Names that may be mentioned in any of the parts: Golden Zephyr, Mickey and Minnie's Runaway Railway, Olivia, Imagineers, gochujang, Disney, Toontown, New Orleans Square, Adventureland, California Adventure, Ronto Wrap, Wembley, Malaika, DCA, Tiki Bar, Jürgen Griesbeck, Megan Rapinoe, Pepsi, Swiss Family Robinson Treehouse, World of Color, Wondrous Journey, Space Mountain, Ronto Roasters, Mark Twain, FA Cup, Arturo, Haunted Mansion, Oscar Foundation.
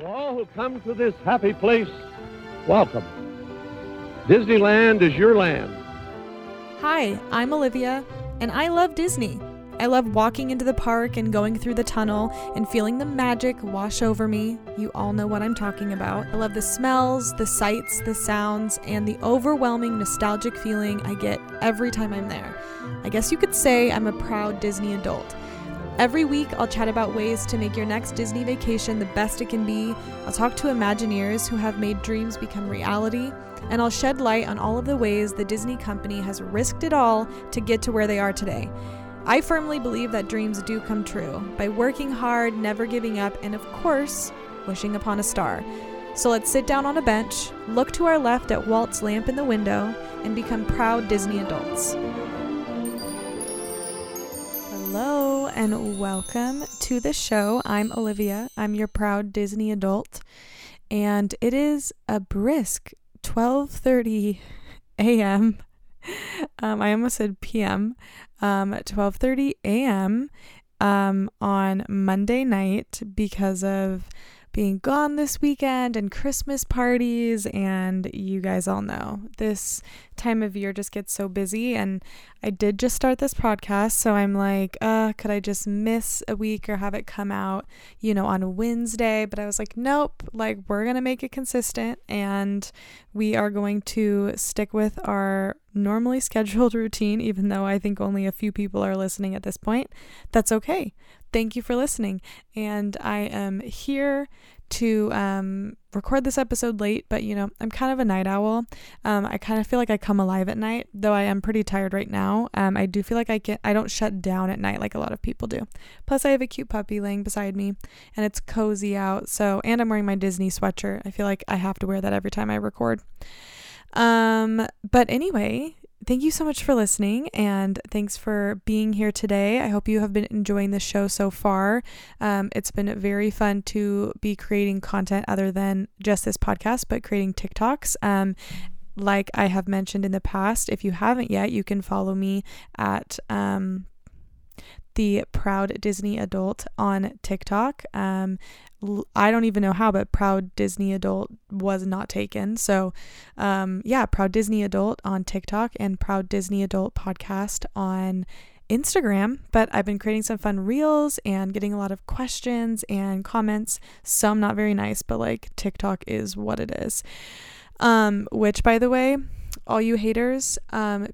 To all who come to this happy place, welcome. Disneyland is your land. Hi, I'm Olivia, and I love Disney. I love walking into the park and going through the tunnel and feeling the magic wash over me. You all know what I'm talking about. I love the smells, the sights, the sounds, and the overwhelming nostalgic feeling I get every time I'm there. I guess you could say I'm a proud Disney adult. Every week, I'll chat about ways to make your next Disney vacation the best it can be. I'll talk to Imagineers who have made dreams become reality, and I'll shed light on all of the ways the Disney company has risked it all to get to where they are today. I firmly believe that dreams do come true by working hard, never giving up, and of course, wishing upon a star. So let's sit down on a bench, look to our left at Walt's lamp in the window, and become proud Disney adults. Hello and welcome to the show. I'm Olivia. I'm your proud Disney adult, and it is a brisk 12:30 a.m. I almost said p.m. 12:30 a.m. On Monday night because of being gone this weekend and Christmas parties, and you guys all know this time of year just gets so busy. And I did just start this podcast, so I'm like, could I just miss a week or have it come out, you know, on Wednesday? But I was like, nope, like we're gonna make it consistent, and we are going to stick with our normally scheduled routine, even though I think only a few people are listening at this point. That's okay. Thank you for listening, and I am here to record this episode late, but you know, I'm kind of a night owl. I kind of feel like I come alive at night, though I am pretty tired right now. I do feel like I don't shut down at night like a lot of people do. Plus I have a cute puppy laying beside me, and it's cozy out, so, and I'm wearing my Disney sweatshirt. I feel like I have to wear that every time I record. But anyway, thank you so much for listening, and thanks for being here today. I hope you have been enjoying the show so far. It's been very fun to be creating content other than just this podcast, but creating TikToks. Like I have mentioned in the past, if you haven't yet, you can follow me at the Proud Disney Adult on TikTok. I don't even know how, but Proud Disney Adult was not taken. So, yeah, Proud Disney Adult on TikTok and Proud Disney Adult Podcast on Instagram. But I've been creating some fun reels and getting a lot of questions and comments. Some not very nice, but like TikTok is what it is. Which, by the way, all you haters,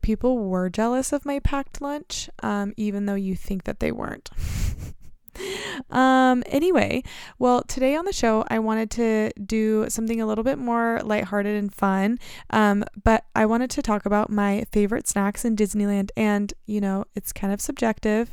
people were jealous of my packed lunch, even though you think that they weren't. Anyway, well, today on the show, I wanted to do something a little bit more lighthearted and fun, but I wanted to talk about my favorite snacks in Disneyland, and, you know, it's kind of subjective,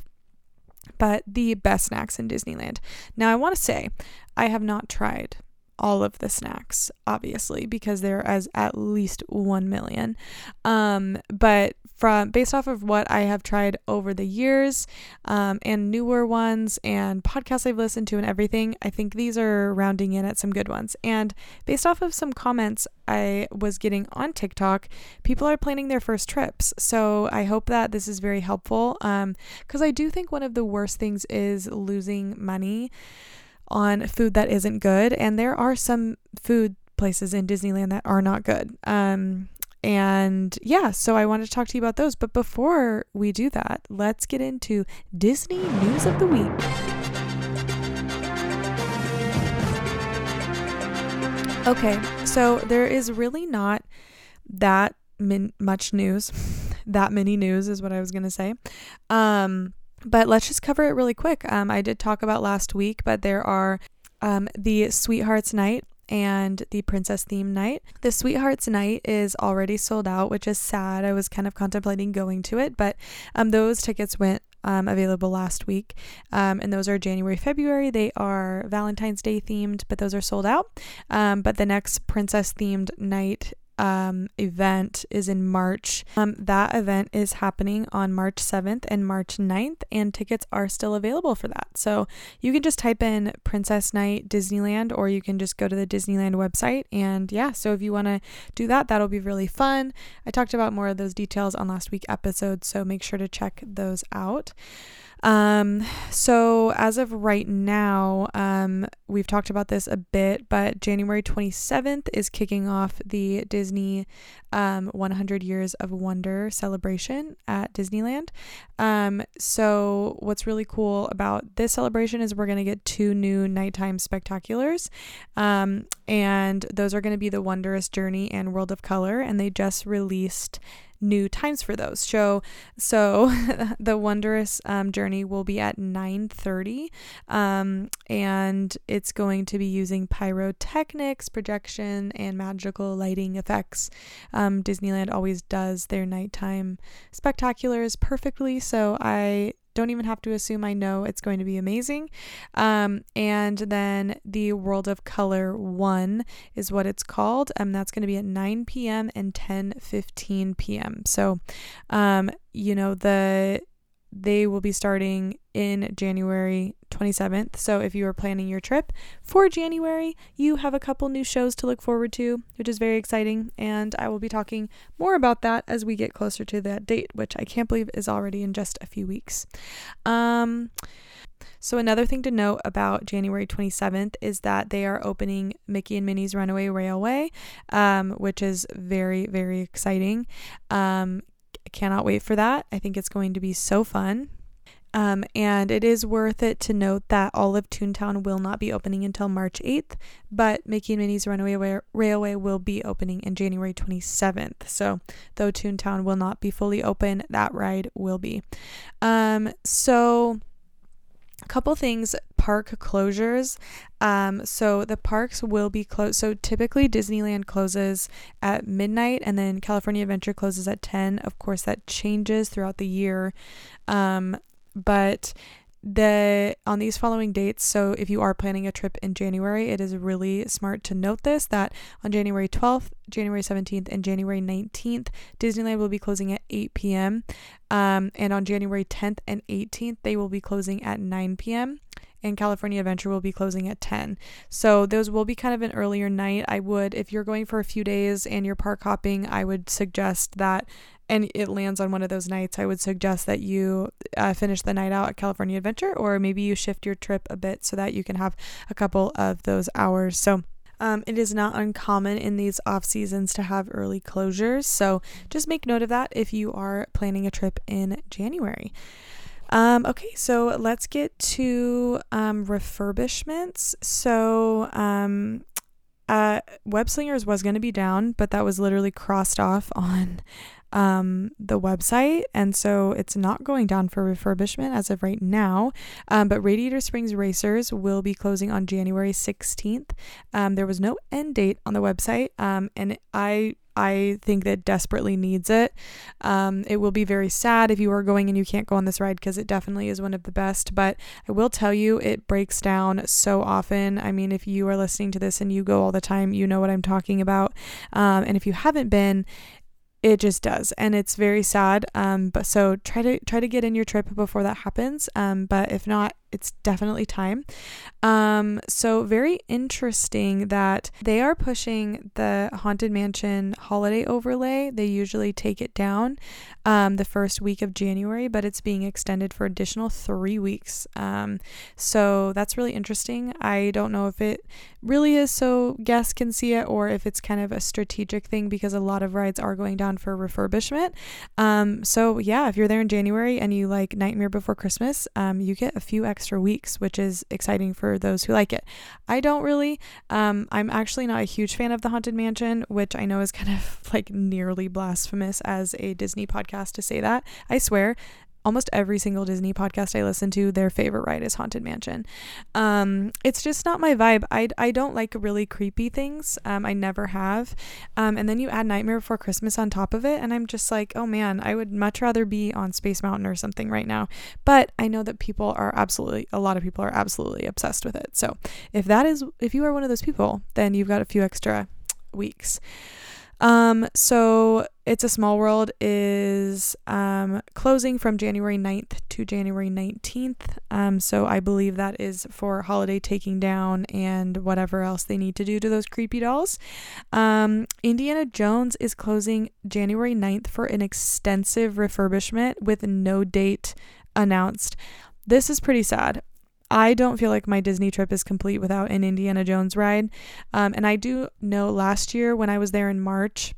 but the best snacks in Disneyland. Now, I want to say, I have not tried all of the snacks, obviously, because there is at least 1 million. But from based off of what I have tried over the years, and newer ones and podcasts I've listened to and everything, I think these are rounding in at some good ones. And based off of some comments I was getting on TikTok, people are planning their first trips. So I hope that this is very helpful. 'Cause I do think one of the worst things is losing money on food that isn't good, and there are some food places in Disneyland that are not good. And yeah, so I wanted to talk to you about those, but before we do that, let's get into Disney News of the Week. Okay, so there is really not that much news. That many news is what I was going to say. But let's just cover it really quick. I did talk about last week, but there are the Sweethearts Night and the Princess Theme Night. The Sweethearts Night is already sold out, which is sad. I was kind of contemplating going to it, but those tickets went available last week. And those are January, February. They are Valentine's Day themed, but those are sold out. But the next Princess Themed Night event is in March. That event is happening on March 7th and March 9th, and tickets are still available for that. So you can just type in Princess Night Disneyland, or you can just go to the Disneyland website. And yeah, so if you want to do that, that'll be really fun. I talked about more of those details on last week's episode, so make sure to check those out. So as of right now, we've talked about this a bit, but January 27th is kicking off the Disney 100 Years of Wonder celebration at Disneyland. So what's really cool about this celebration is we're going to get 2 new nighttime spectaculars. And those are going to be the Wondrous Journey and World of Color, and they just released new times for those. So the Wondrous Journey will be at 9:30, and it's going to be using pyrotechnics, projection, and magical lighting effects. Disneyland always does their nighttime spectaculars perfectly, so I don't even have to assume. I know it's going to be amazing. And then the World of Color 1 is what it's called, and that's going to be at 9 p.m. and 10:15 p.m. So, they will be starting in January 27th. So if you are planning your trip for January, you have a couple new shows to look forward to, which is very exciting. And I will be talking more about that as we get closer to that date, which I can't believe is already in just a few weeks. So another thing to note about January 27th is that they are opening Mickey and Minnie's Runaway Railway, which is very, very exciting. I cannot wait for that. I think it's going to be so fun. And it is worth it to note that all of Toontown will not be opening until March 8th, but Mickey and Minnie's Runaway Railway will be opening in January 27th. So though Toontown will not be fully open, that ride will be. So a couple things, park closures. So the parks will be closed. So typically Disneyland closes at midnight, and then California Adventure closes at 10. Of course, that changes throughout the year. But on these following dates, so if you are planning a trip in January, it is really smart to note this, that on January 12th, January 17th, and January 19th, Disneyland will be closing at 8 p.m. And on January 10th and 18th, they will be closing at 9 p.m. and California Adventure will be closing at 10. So those will be kind of an earlier night. If you're going for a few days and you're park hopping, I would suggest that, and it lands on one of those nights, I would suggest that you finish the night out at California Adventure, or maybe you shift your trip a bit so that you can have a couple of those hours. So it is not uncommon in these off seasons to have early closures. So just make note of that if you are planning a trip in January. Okay, so let's get to refurbishments. So Web Slingers was going to be down, but that was literally crossed off on the website, and so it's not going down for refurbishment as of right now. But Radiator Springs Racers will be closing on January 16th. There was no end date on the website, and I think that desperately needs it. It will be very sad if you are going and you can't go on this ride, because it definitely is one of the best, but I will tell you, it breaks down so often. I mean, if you are listening to this and you go all the time, you know what I'm talking about. And if you haven't been, it just does, and it's very sad. But so try to get in your trip before that happens. But if not, it's definitely time. So very interesting that they are pushing the Haunted Mansion holiday overlay. They usually take it down the first week of January, but it's being extended for additional 3 weeks. So that's really interesting. I don't know if it really is so guests can see it, or if it's kind of a strategic thing, because a lot of rides are going down for refurbishment. So yeah, if you're there in January and you like Nightmare Before Christmas, you get a few extra weeks, which is exciting for those who like it. I don't really. I'm actually not a huge fan of the Haunted Mansion, which I know is kind of like nearly blasphemous as a Disney podcast to say that. I swear, almost every single Disney podcast I listen to, their favorite ride is Haunted Mansion. It's just not my vibe. I don't like really creepy things. I never have. And then you add Nightmare Before Christmas on top of it, and I'm just like, oh man, I would much rather be on Space Mountain or something right now. But I know that a lot of people are absolutely obsessed with it. So if you are one of those people, then you've got a few extra weeks. So It's a Small World is closing from January 9th to January 19th. So I believe that is for holiday taking down and whatever else they need to do to those creepy dolls. Indiana Jones is closing January 9th for an extensive refurbishment with no date announced. This is pretty sad. I don't feel like my Disney trip is complete without an Indiana Jones ride. And I do know last year when I was there in March,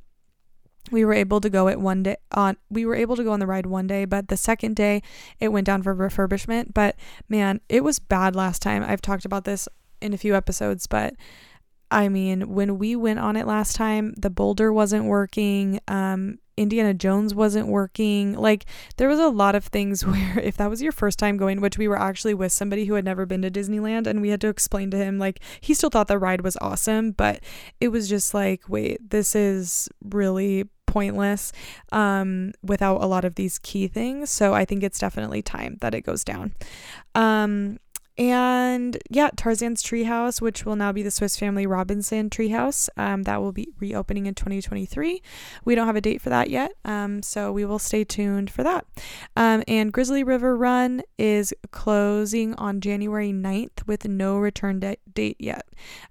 we were able to go on the ride one day, but the second day it went down for refurbishment. But man, it was bad last time. I've talked about this in a few episodes, but I mean, when we went on it last time, the boulder wasn't working. Indiana Jones wasn't working. Like, there was a lot of things where if that was your first time going, which we were actually with somebody who had never been to Disneyland, and we had to explain to him, like, he still thought the ride was awesome, but it was just like, wait, this is really pointless without a lot of these key things. So I think it's definitely time that it goes down. And yeah, Tarzan's Treehouse, which will now be the Swiss Family Robinson Treehouse, that will be reopening in 2023. We don't have a date for that yet, so we will stay tuned for that. And Grizzly River Run is closing on January 9th with no return date yet.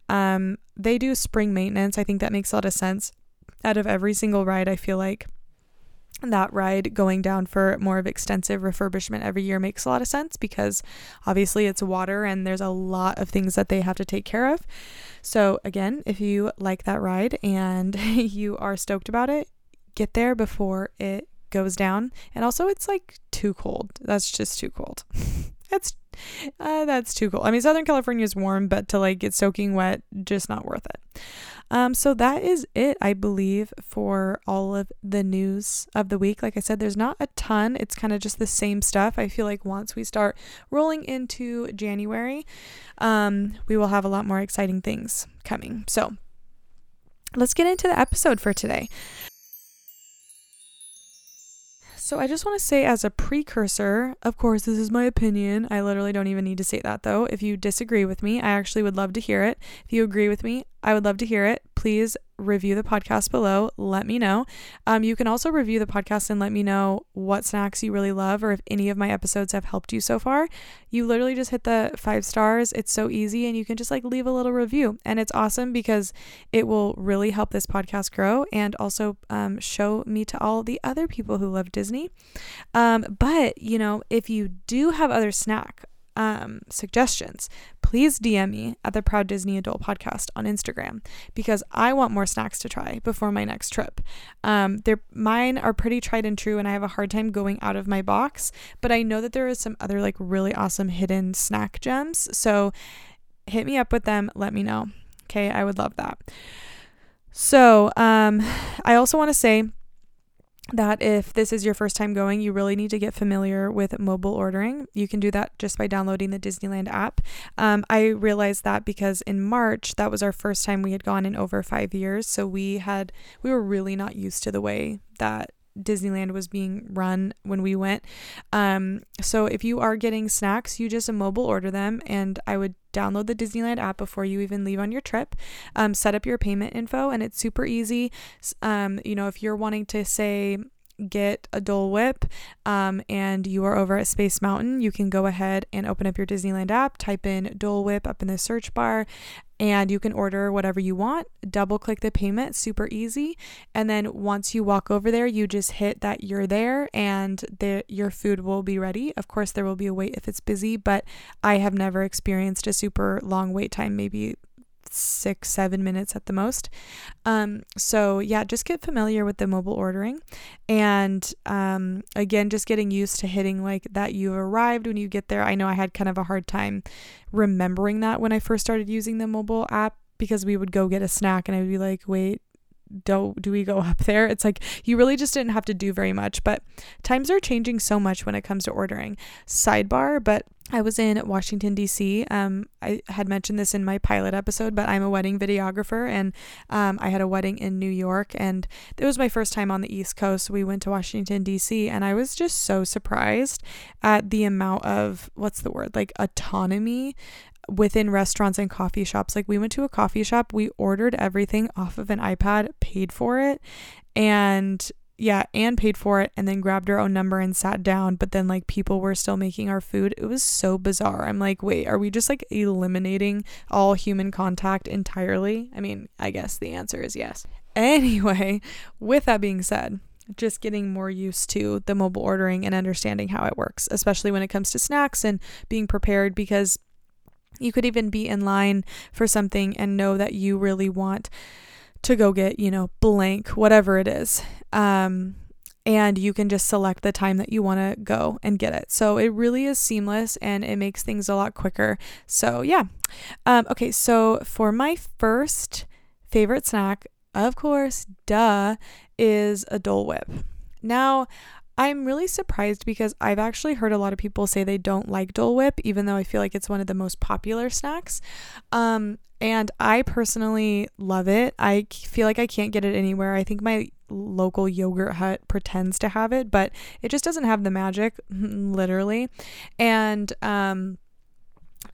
They do spring maintenance. I think that makes a lot of sense. Out of every single ride, I feel like that ride going down for more of extensive refurbishment every year makes a lot of sense, because obviously it's water and there's a lot of things that they have to take care of. So again, if you like that ride and you are stoked about it, get there before it goes down. And also, it's like too cold. That's just too cold. That's too cold. I mean, Southern California is warm, but to like get soaking wet, just not worth it. So that is it, I believe, for all of the news of the week. Like I said, there's not a ton. It's kind of just the same stuff. I feel like once we start rolling into January, we will have a lot more exciting things coming. So let's get into the episode for today. So I just want to say, as a precursor, of course, this is my opinion. I literally don't even need to say that, though. If you disagree with me, I actually would love to hear it. If you agree with me, I would love to hear it. Please review the podcast below. Let me know. You can also review the podcast and let me know what snacks you really love, or if any of my episodes have helped you so far. You literally just hit the 5 stars. It's so easy, and you can just like leave a little review, and it's awesome because it will really help this podcast grow, and also show me to all the other people who love Disney. But you know, if you do have other snack suggestions, please DM me at the Proud Disney Adult Podcast on Instagram, because I want more snacks to try before my next trip. Mine are pretty tried and true, and I have a hard time going out of my box, but I know that there is some other like really awesome hidden snack gems. So hit me up with them. Let me know. Okay. I would love that. So, I also want to say that if this is your first time going, you really need to get familiar with mobile ordering. You can do that just by downloading the Disneyland app. I realized that because in March, that was our first time we had gone in over 5 years. So we were really not used to the way that Disneyland was being run when we went. So if you are getting snacks, you just mobile order them, and I would download the Disneyland app before you even leave on your trip. Set up your payment info, and it's super easy. You know, if you're wanting to say get a Dole Whip, and you are over at Space Mountain, you can go ahead and open up your Disneyland app, type in Dole Whip up in the search bar, and you can order whatever you want. Double click the payment, super easy. And then once you walk over there, you just hit that you're there, and your food will be ready. Of course, there will be a wait if it's busy, but I have never experienced a super long wait time, maybe 6-7 minutes at the most. So yeah, just get familiar with the mobile ordering, and again, just getting used to hitting like that you've arrived when you get there. I know I had kind of a hard time remembering that when I first started using the mobile app, because we would go get a snack and I would be like, wait, do we go up there? It's like you really just didn't have to do very much, but times are changing so much when it comes to ordering. Sidebar, but I was in Washington, D.C. I had mentioned this in my pilot episode, but I'm a wedding videographer, and I had a wedding in New York, and it was my first time on the East Coast. We went to Washington, D.C., and I was just so surprised at the amount of, what's the word, like autonomy within restaurants and coffee shops. Like, we went to a coffee shop, we ordered everything off of an iPad, paid for it, and paid for it, and then grabbed our own number and sat down. But then, like, people were still making our food. It was so bizarre. I'm like, wait, are we just, like, eliminating all human contact entirely? I mean, I guess the answer is yes. Anyway, with that being said, just getting more used to the mobile ordering and understanding how it works, especially when it comes to snacks and being prepared, because you could even be in line for something and know that you really want to go get, blank, whatever it is. And you can just select the time that you want to go and get it. So it really is seamless and it makes things a lot quicker. So yeah. Okay. So for my first favorite snack, of course, is a Dole Whip. Now, I'm really surprised because I've actually heard a lot of people say they don't like Dole Whip, even though I feel like it's one of the most popular snacks. And I personally love it. I feel like I can't get it anywhere. I think my local yogurt hut pretends to have it, but it just doesn't have the magic, literally. And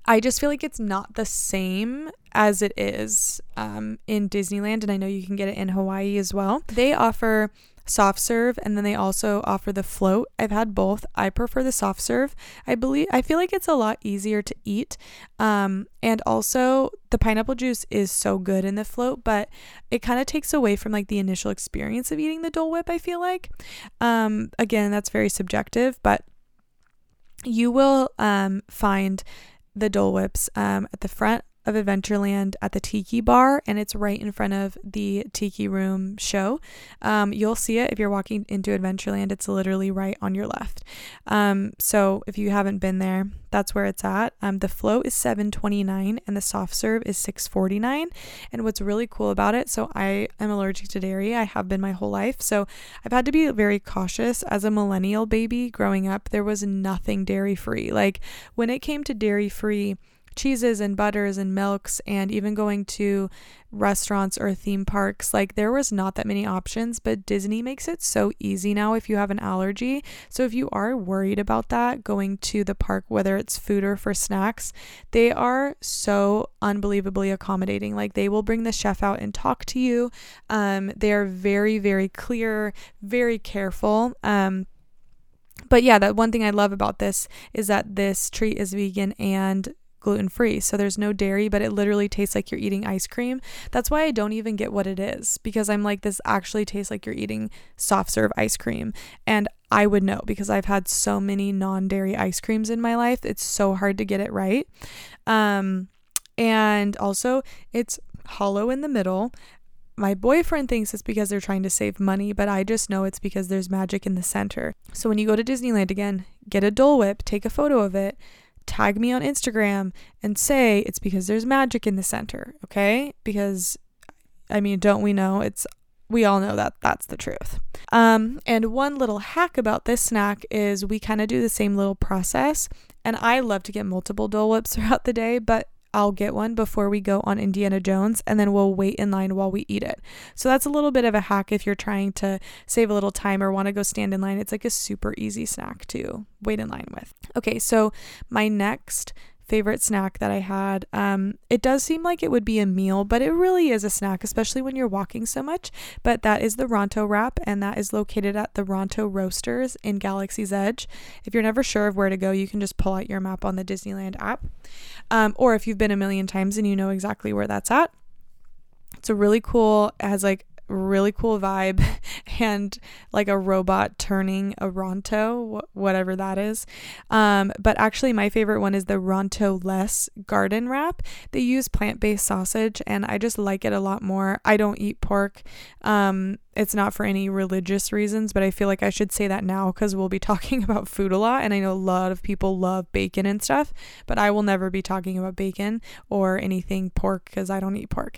I just feel like it's not the same as it is in Disneyland, and I know you can get it in Hawaii as well. They offer soft serve, and then they also offer the float. I've had both. I prefer the soft serve. I feel like it's a lot easier to eat. And also the pineapple juice is so good in the float, but it kind of takes away from like the initial experience of eating the Dole Whip, I feel like. Again, that's very subjective, but you will find the Dole Whips at the front of Adventureland at the Tiki Bar, and it's right in front of the Tiki Room show. You'll see it if you're walking into Adventureland. It's literally right on your left. So if you haven't been there, that's where it's at. The float is $7.29 and the soft serve is $6.49. And what's really cool about it, so I am allergic to dairy. I have been my whole life. So I've had to be very cautious. As a millennial baby growing up, there was nothing dairy free. Like, when it came to dairy free cheeses and butters and milks, and even going to restaurants or theme parks, like, there was not that many options. But Disney makes it so easy now if you have an allergy. So if you are worried about that going to the park, whether it's food or for snacks, they are so unbelievably accommodating. Like, they will bring the chef out and talk to you. They are very, very clear, very careful. But yeah, that one thing I love about this is that this treat is vegan and gluten-free, so there's no dairy, but it literally tastes like you're eating ice cream. That's why I don't even get what it is, because I'm like, this actually tastes like you're eating soft serve ice cream, and I would know because I've had so many non-dairy ice creams in my life. It's so hard to get it right. And also it's hollow in the middle. My boyfriend thinks it's because they're trying to save money, but I just know it's because there's magic in the center. So when you go to Disneyland again, get a Dole Whip, take a photo of it, tag me on Instagram, and say it's because there's magic in the center, okay? Because, I mean, don't we know? We all know that that's the truth. And one little hack about this snack is we kind of do the same little process, and I love to get multiple Dole Whips throughout the day, but I'll get one before we go on Indiana Jones, and then we'll wait in line while we eat it. So that's a little bit of a hack if you're trying to save a little time or want to go stand in line. It's like a super easy snack to wait in line with. Okay, so my next favorite snack that I had, it does seem like it would be a meal, but it really is a snack, especially when you're walking so much, but that is the Ronto Wrap, and that is located at the Ronto Roasters in Galaxy's Edge. If you're never sure of where to go, you can just pull out your map on the Disneyland app, or if you've been a million times and you know exactly where that's at. It's a really cool, it has like really cool vibe, and like a robot turning a Ronto, whatever that is. But actually my favorite one is the Ronto Less Garden Wrap. They use plant-based sausage, and I just like it a lot more. I don't eat pork. It's not for any religious reasons, but I feel like I should say that now because we'll be talking about food a lot, and I know a lot of people love bacon and stuff, but I will never be talking about bacon or anything pork because I don't eat pork.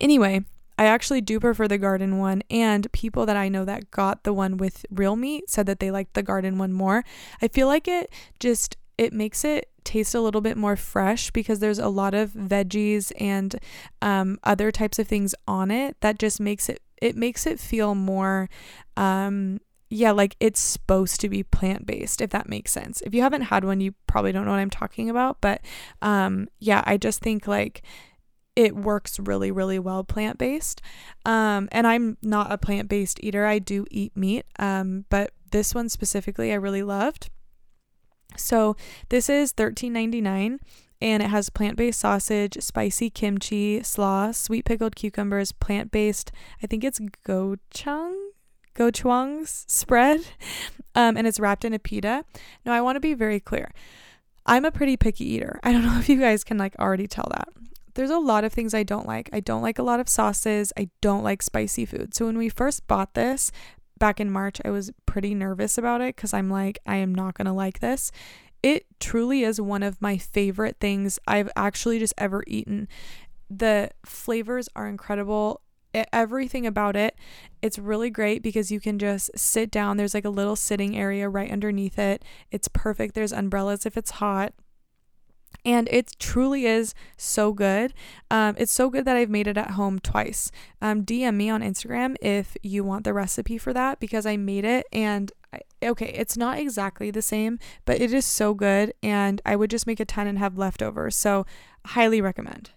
Anyway, I actually do prefer the garden one, and people that I know that got the one with real meat said that they liked the garden one more. I feel like it makes it taste a little bit more fresh because there's a lot of veggies and other types of things on it that just makes it feel more yeah, like it's supposed to be plant-based, if that makes sense. If you haven't had one, you probably don't know what I'm talking about, but yeah, I just think like it works really, really well plant-based. And I'm not a plant-based eater. I do eat meat, but this one specifically I really loved. So this is $13.99, and it has plant-based sausage, spicy kimchi, slaw, sweet pickled cucumbers, plant-based, I think it's gochujang spread, and it's wrapped in a pita. Now, I want to be very clear. I'm a pretty picky eater. I don't know if you guys can like already tell that. There's a lot of things I don't like. I don't like a lot of sauces. I don't like spicy food. So when we first bought this back in March, I was pretty nervous about it because I'm like, I am not going to like this. It truly is one of my favorite things I've actually just ever eaten. The flavors are incredible. Everything about it. It's really great because you can just sit down. There's like a little sitting area right underneath it. It's perfect. There's umbrellas if it's hot. And it truly is so good. It's so good that I've made it at home twice. DM me on Instagram if you want the recipe for that, because I made it and okay, it's not exactly the same, but it is so good. And I would just make a ton and have leftovers. So highly recommend.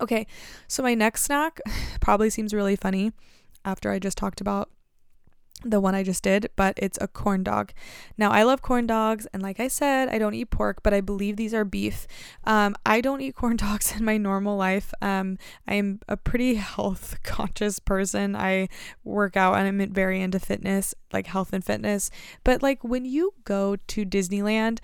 Okay, so my next snack probably seems really funny after I just talked about the one I just did, but it's a corn dog. Now, I love corn dogs, and like I said, I don't eat pork, but I believe these are beef. I don't eat corn dogs in my normal life. I am a pretty health conscious person. I work out and I'm very into fitness, like health and fitness. But like when you go to Disneyland,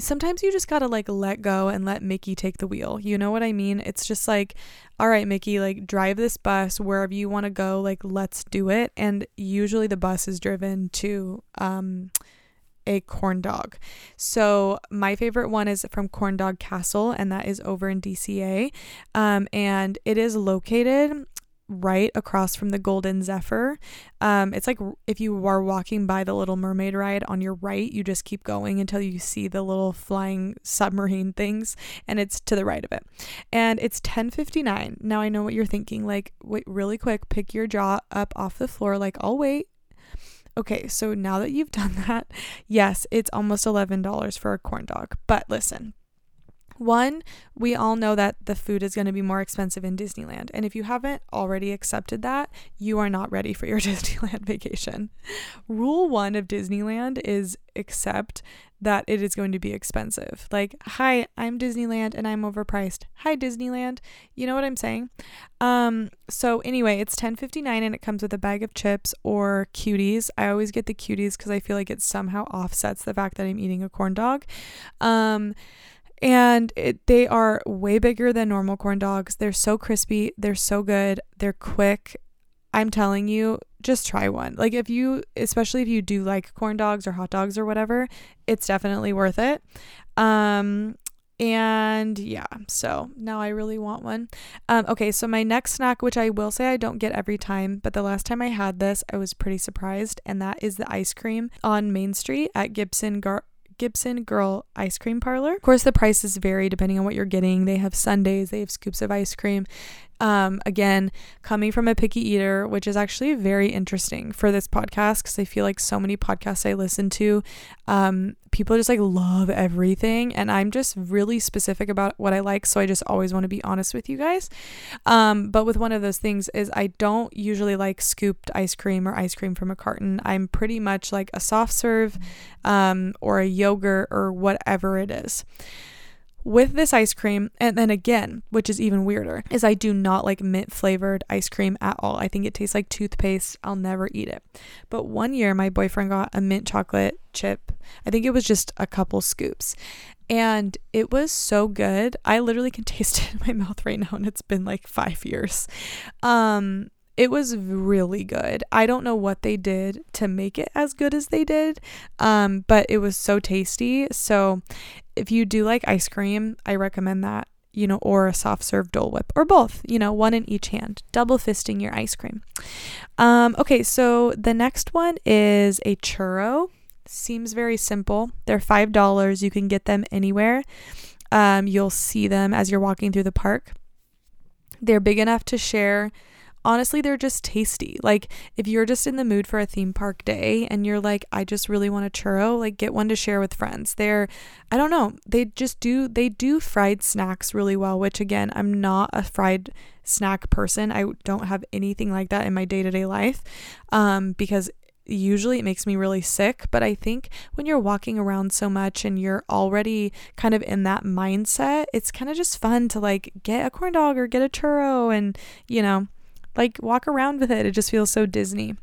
sometimes you just gotta like let go and let Mickey take the wheel. You know what I mean? It's just like, all right, Mickey, like drive this bus wherever you want to go. Like, let's do it. And usually the bus is driven to a corn dog. So my favorite one is from Corn Dog Castle, and that is over in DCA. And it is located right across from the Golden Zephyr. It's like if you are walking by the Little Mermaid ride on your right, you just keep going until you see the little flying submarine things, and it's to the right of it. And it's $10.59. Now I know what you're thinking, like, wait, really quick, pick your jaw up off the floor, like, I'll wait. Okay, so now that you've done that, yes, it's almost $11 for a corn dog. But listen, one, we all know that the food is going to be more expensive in Disneyland. And if you haven't already accepted that, you are not ready for your Disneyland vacation. Rule one of Disneyland is accept that it is going to be expensive. Like, hi, I'm Disneyland and I'm overpriced. Hi, Disneyland. You know what I'm saying? So anyway, it's $10.59 and it comes with a bag of chips or cuties. I always get the cuties because I feel like it somehow offsets the fact that I'm eating a corn dog. And they are way bigger than normal corn dogs. They're so crispy. They're so good. They're quick. I'm telling you, just try one. Like especially if you do like corn dogs or hot dogs or whatever, it's definitely worth it. And yeah, so now I really want one. Okay, so my next snack, which I will say I don't get every time, but the last time I had this, I was pretty surprised. And that is the ice cream on Main Street at Gibson Girl Ice Cream Parlor. Of course, the prices vary depending on what you're getting. They have sundaes, they have scoops of ice cream. Again, coming from a picky eater, which is actually very interesting for this podcast because I feel like so many podcasts I listen to, people just like love everything. And I'm just really specific about what I like. So I just always want to be honest with you guys. But with one of those things is I don't usually like scooped ice cream or ice cream from a carton. I'm pretty much like a soft serve or a yogurt or whatever it is. With this ice cream, and then again, which is even weirder, is I do not like mint flavored ice cream at all. I think it tastes like toothpaste. I'll never eat it. But one year my boyfriend got a mint chocolate chip. I think it was just a couple scoops. And it was so good. I literally can taste it in my mouth right now, and it's been like 5 years. It was really good. I don't know what they did to make it as good as they did, but it was so tasty. So if you do like ice cream, I recommend that, you know, or a soft serve Dole Whip or both, you know, one in each hand, double fisting your ice cream. Okay, so the next one is a churro. Seems very simple. They're $5. You can get them anywhere. You'll see them as you're walking through the park. They're big enough to share honestly, they're just tasty. Like, if you're just in the mood for a theme park day and you're like, I just really want a churro, like, get one to share with friends. They're, I don't know, they do fried snacks really well, which again, I'm not a fried snack person. I don't have anything like that in my day-to-day life, because usually it makes me really sick. But I think when you're walking around so much and you're already kind of in that mindset, it's kind of just fun to like get a corn dog or get a churro and, you know, like walk around with it. It just feels so Disney.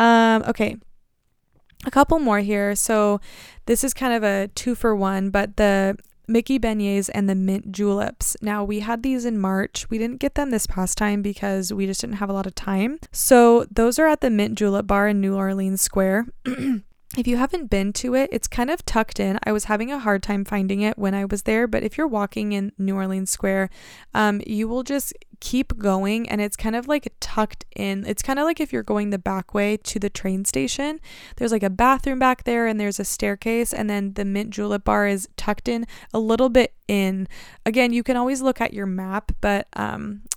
Okay. A couple more here. So this is kind of a 2-for-1, but the Mickey beignets and the mint juleps. Now, we had these in March. We didn't get them this past time because we just didn't have a lot of time. So those are at the Mint Julep Bar in New Orleans Square. If you haven't been to it, it's kind of tucked in. I was having a hard time finding it when I was there, but if you're walking in New Orleans Square, you will just keep going and it's kind of like tucked in. It's kind of like if you're going the back way to the train station, there's like a bathroom back there and there's a staircase, and then the Mint Julep Bar is tucked in a little bit in. Again, you can always look at your map, but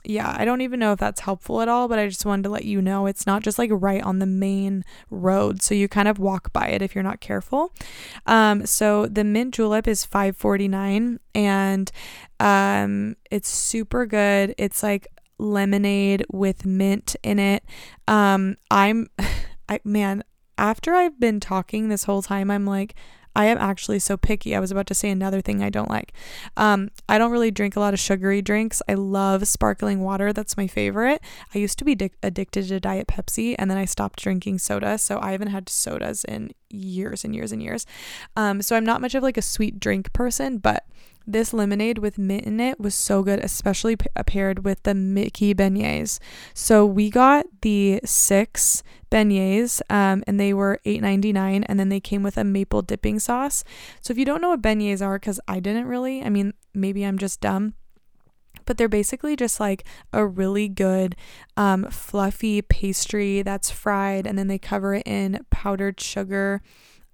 yeah, I don't even know if that's helpful at all, but I just wanted to let you know it's not just like right on the main road, so you kind of walk by it if you're not careful. So the mint julep is $5.49 and it's super good. It's like lemonade with mint in it. Man, after I've been talking this whole time, I'm like, I am actually so picky. I was about to say another thing I don't like. I don't really drink a lot of sugary drinks. I love sparkling water. That's my favorite. I used to be addicted to Diet Pepsi, and then I stopped drinking soda. So I haven't had sodas in years and years and years. So I'm not much of like a sweet drink person, but this lemonade with mint in it was so good, especially paired with the Mickey beignets. So we got the 6 beignets, and they were $8.99, and then they came with a maple dipping sauce. So if you don't know what beignets are, because I didn't really, I mean, maybe I'm just dumb, but they're basically just like a really good fluffy pastry that's fried, and then they cover it in powdered sugar.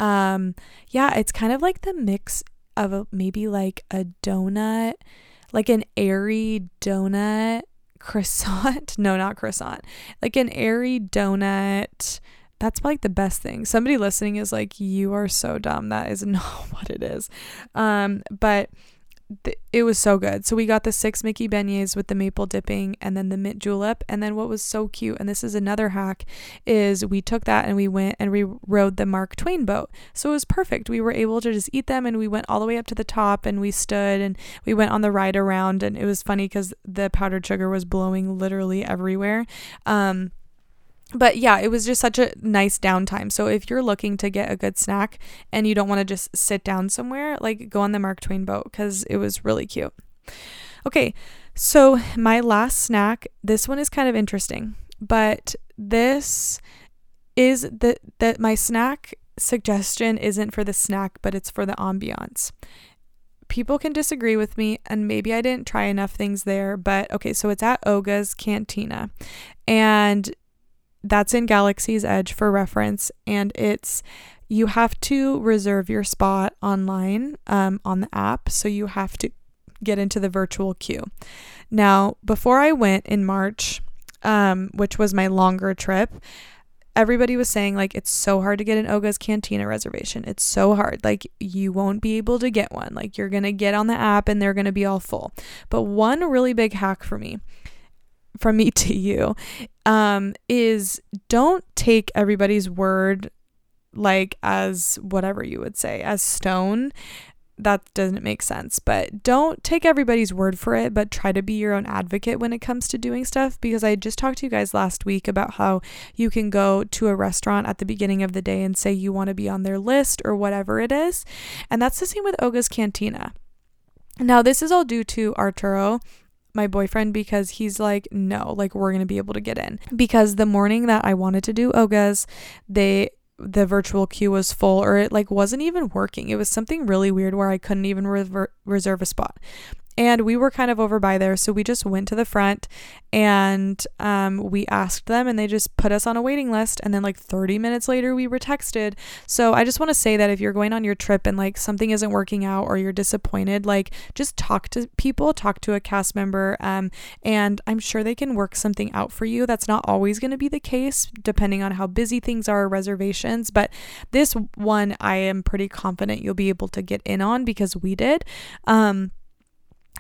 Yeah, it's kind of like the mix of maybe like a donut, like an airy donut croissant. No, not croissant. Like an airy donut. That's like the best thing. Somebody listening is like, you are so dumb. That is not what it is. But it was so good. So we got the 6 Mickey beignets with the maple dipping and then the mint julep. And then what was so cute, and this is another hack, is we took that and we went and we rode the Mark Twain boat. So it was perfect. We were able to just eat them, and we went all the way up to the top and we stood and we went on the ride around, and it was funny because the powdered sugar was blowing literally everywhere. But yeah, it was just such a nice downtime. So if you're looking to get a good snack and you don't want to just sit down somewhere, like go on the Mark Twain boat because it was really cute. Okay, so my last snack, this one is kind of interesting, but this is that my snack suggestion isn't for the snack, but it's for the ambiance. People can disagree with me, and maybe I didn't try enough things there, but okay, so it's at Oga's Cantina, and that's in Galaxy's Edge for reference, and it's, you have to reserve your spot online on the app, so you have to get into the virtual queue. Now, before I went in March, which was my longer trip, everybody was saying like, it's so hard to get an Oga's Cantina reservation. It's so hard. Like, you won't be able to get one. Like, you're going to get on the app and they're going to be all full. But one really big hack for me, from me to you, is don't take everybody's word like as whatever you would say, as stone. That doesn't make sense, but don't take everybody's word for it, but try to be your own advocate when it comes to doing stuff, because I just talked to you guys last week about how you can go to a restaurant at the beginning of the day and say you want to be on their list or whatever it is, and that's the same with Oga's Cantina. Now, this is all due to Arturo, my boyfriend, because he's like, no, like, we're going to be able to get in, because the morning that I wanted to do Oga's, the virtual queue was full, or it like wasn't even working. It was something really weird where I couldn't even reserve a spot. And we were kind of over by there, so we just went to the front and we asked them, and they just put us on a waiting list, and then like 30 minutes later we were texted. So I just want to say that if you're going on your trip and like something isn't working out or you're disappointed, like just talk to people, talk to a cast member, and I'm sure they can work something out for you. That's not always going to be the case depending on how busy things are or reservations, but this one I am pretty confident you'll be able to get in on because we did.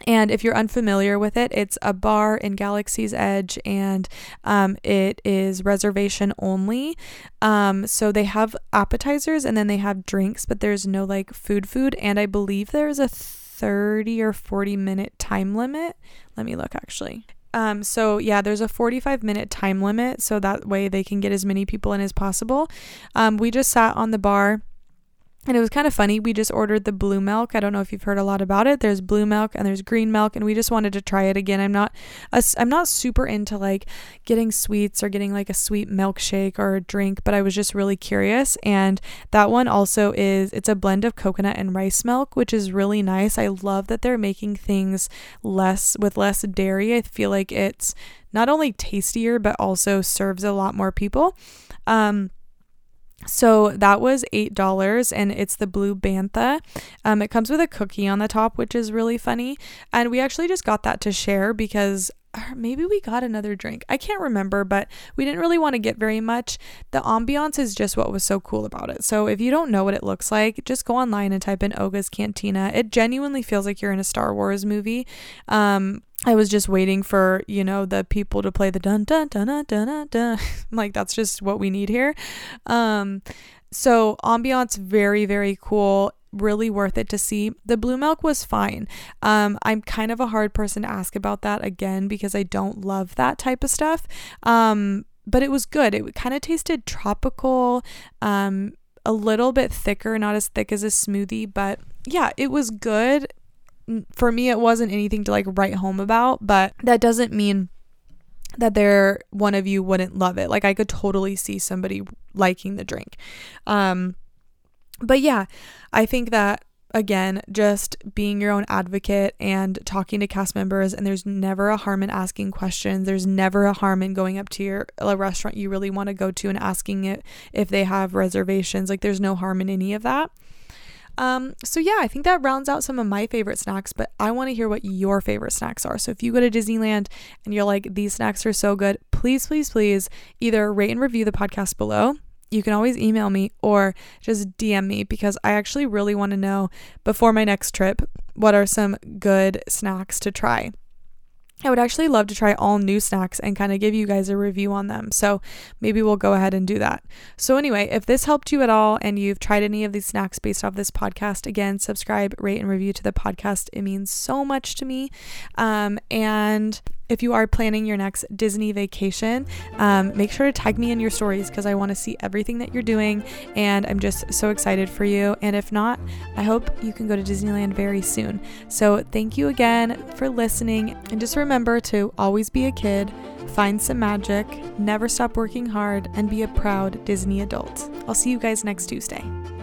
And if you're unfamiliar with it, it's a bar in Galaxy's Edge, and it is reservation only. So they have appetizers and then they have drinks, but there's no like food. And I believe there's a 30 or 40 minute time limit. Let me look actually. So yeah, there's a 45 minute time limit. So that way they can get as many people in as possible. We just sat on the bar. And it was kind of funny. We just ordered the blue milk. I don't know if you've heard a lot about it. There's blue milk and there's green milk, and we just wanted to try it again. I'm not super into like getting sweets or getting like a sweet milkshake or a drink, but I was just really curious. And that one also it's a blend of coconut and rice milk, which is really nice. I love that they're making things with less dairy. I feel like it's not only tastier, but also serves a lot more people. So that was $8, and it's the blue bantha. It comes with a cookie on the top, which is really funny. And we actually just got that to share because maybe we got another drink. I can't remember, but we didn't really want to get very much. The ambiance is just what was so cool about it. So if you don't know what it looks like, just go online and type in Oga's Cantina. It genuinely feels like you're in a Star Wars movie. I was just waiting for, the people to play the dun dun dun dun dun dun. I'm like, that's just what we need here. So ambiance, very, very cool. Really worth it to see. The blue milk was fine. I'm kind of a hard person to ask about that again because I don't love that type of stuff. But it was good. It kind of tasted tropical, a little bit thicker, not as thick as a smoothie, but yeah, it was good. For me, it wasn't anything to like write home about, but that doesn't mean that one of you wouldn't love it. Like I could totally see somebody liking the drink. But yeah, I think that, again, just being your own advocate and talking to cast members, and there's never a harm in asking questions. There's never a harm in going up to a restaurant you really want to go to and asking it if they have reservations. Like there's no harm in any of that. So yeah, I think that rounds out some of my favorite snacks, but I want to hear what your favorite snacks are. So if you go to Disneyland and you're like, these snacks are so good, please, please, please either rate and review the podcast below. You can always email me or just DM me because I actually really want to know before my next trip, what are some good snacks to try? I would actually love to try all new snacks and kind of give you guys a review on them. So maybe we'll go ahead and do that. So anyway, if this helped you at all and you've tried any of these snacks based off this podcast, again, subscribe, rate, and review to the podcast. It means so much to me. And if you are planning your next Disney vacation, make sure to tag me in your stories because I want to see everything that you're doing. And I'm just so excited for you. And if not, I hope you can go to Disneyland very soon. So thank you again for listening. And just remember to always be a kid, find some magic, never stop working hard, and be a proud Disney adult. I'll see you guys next Tuesday.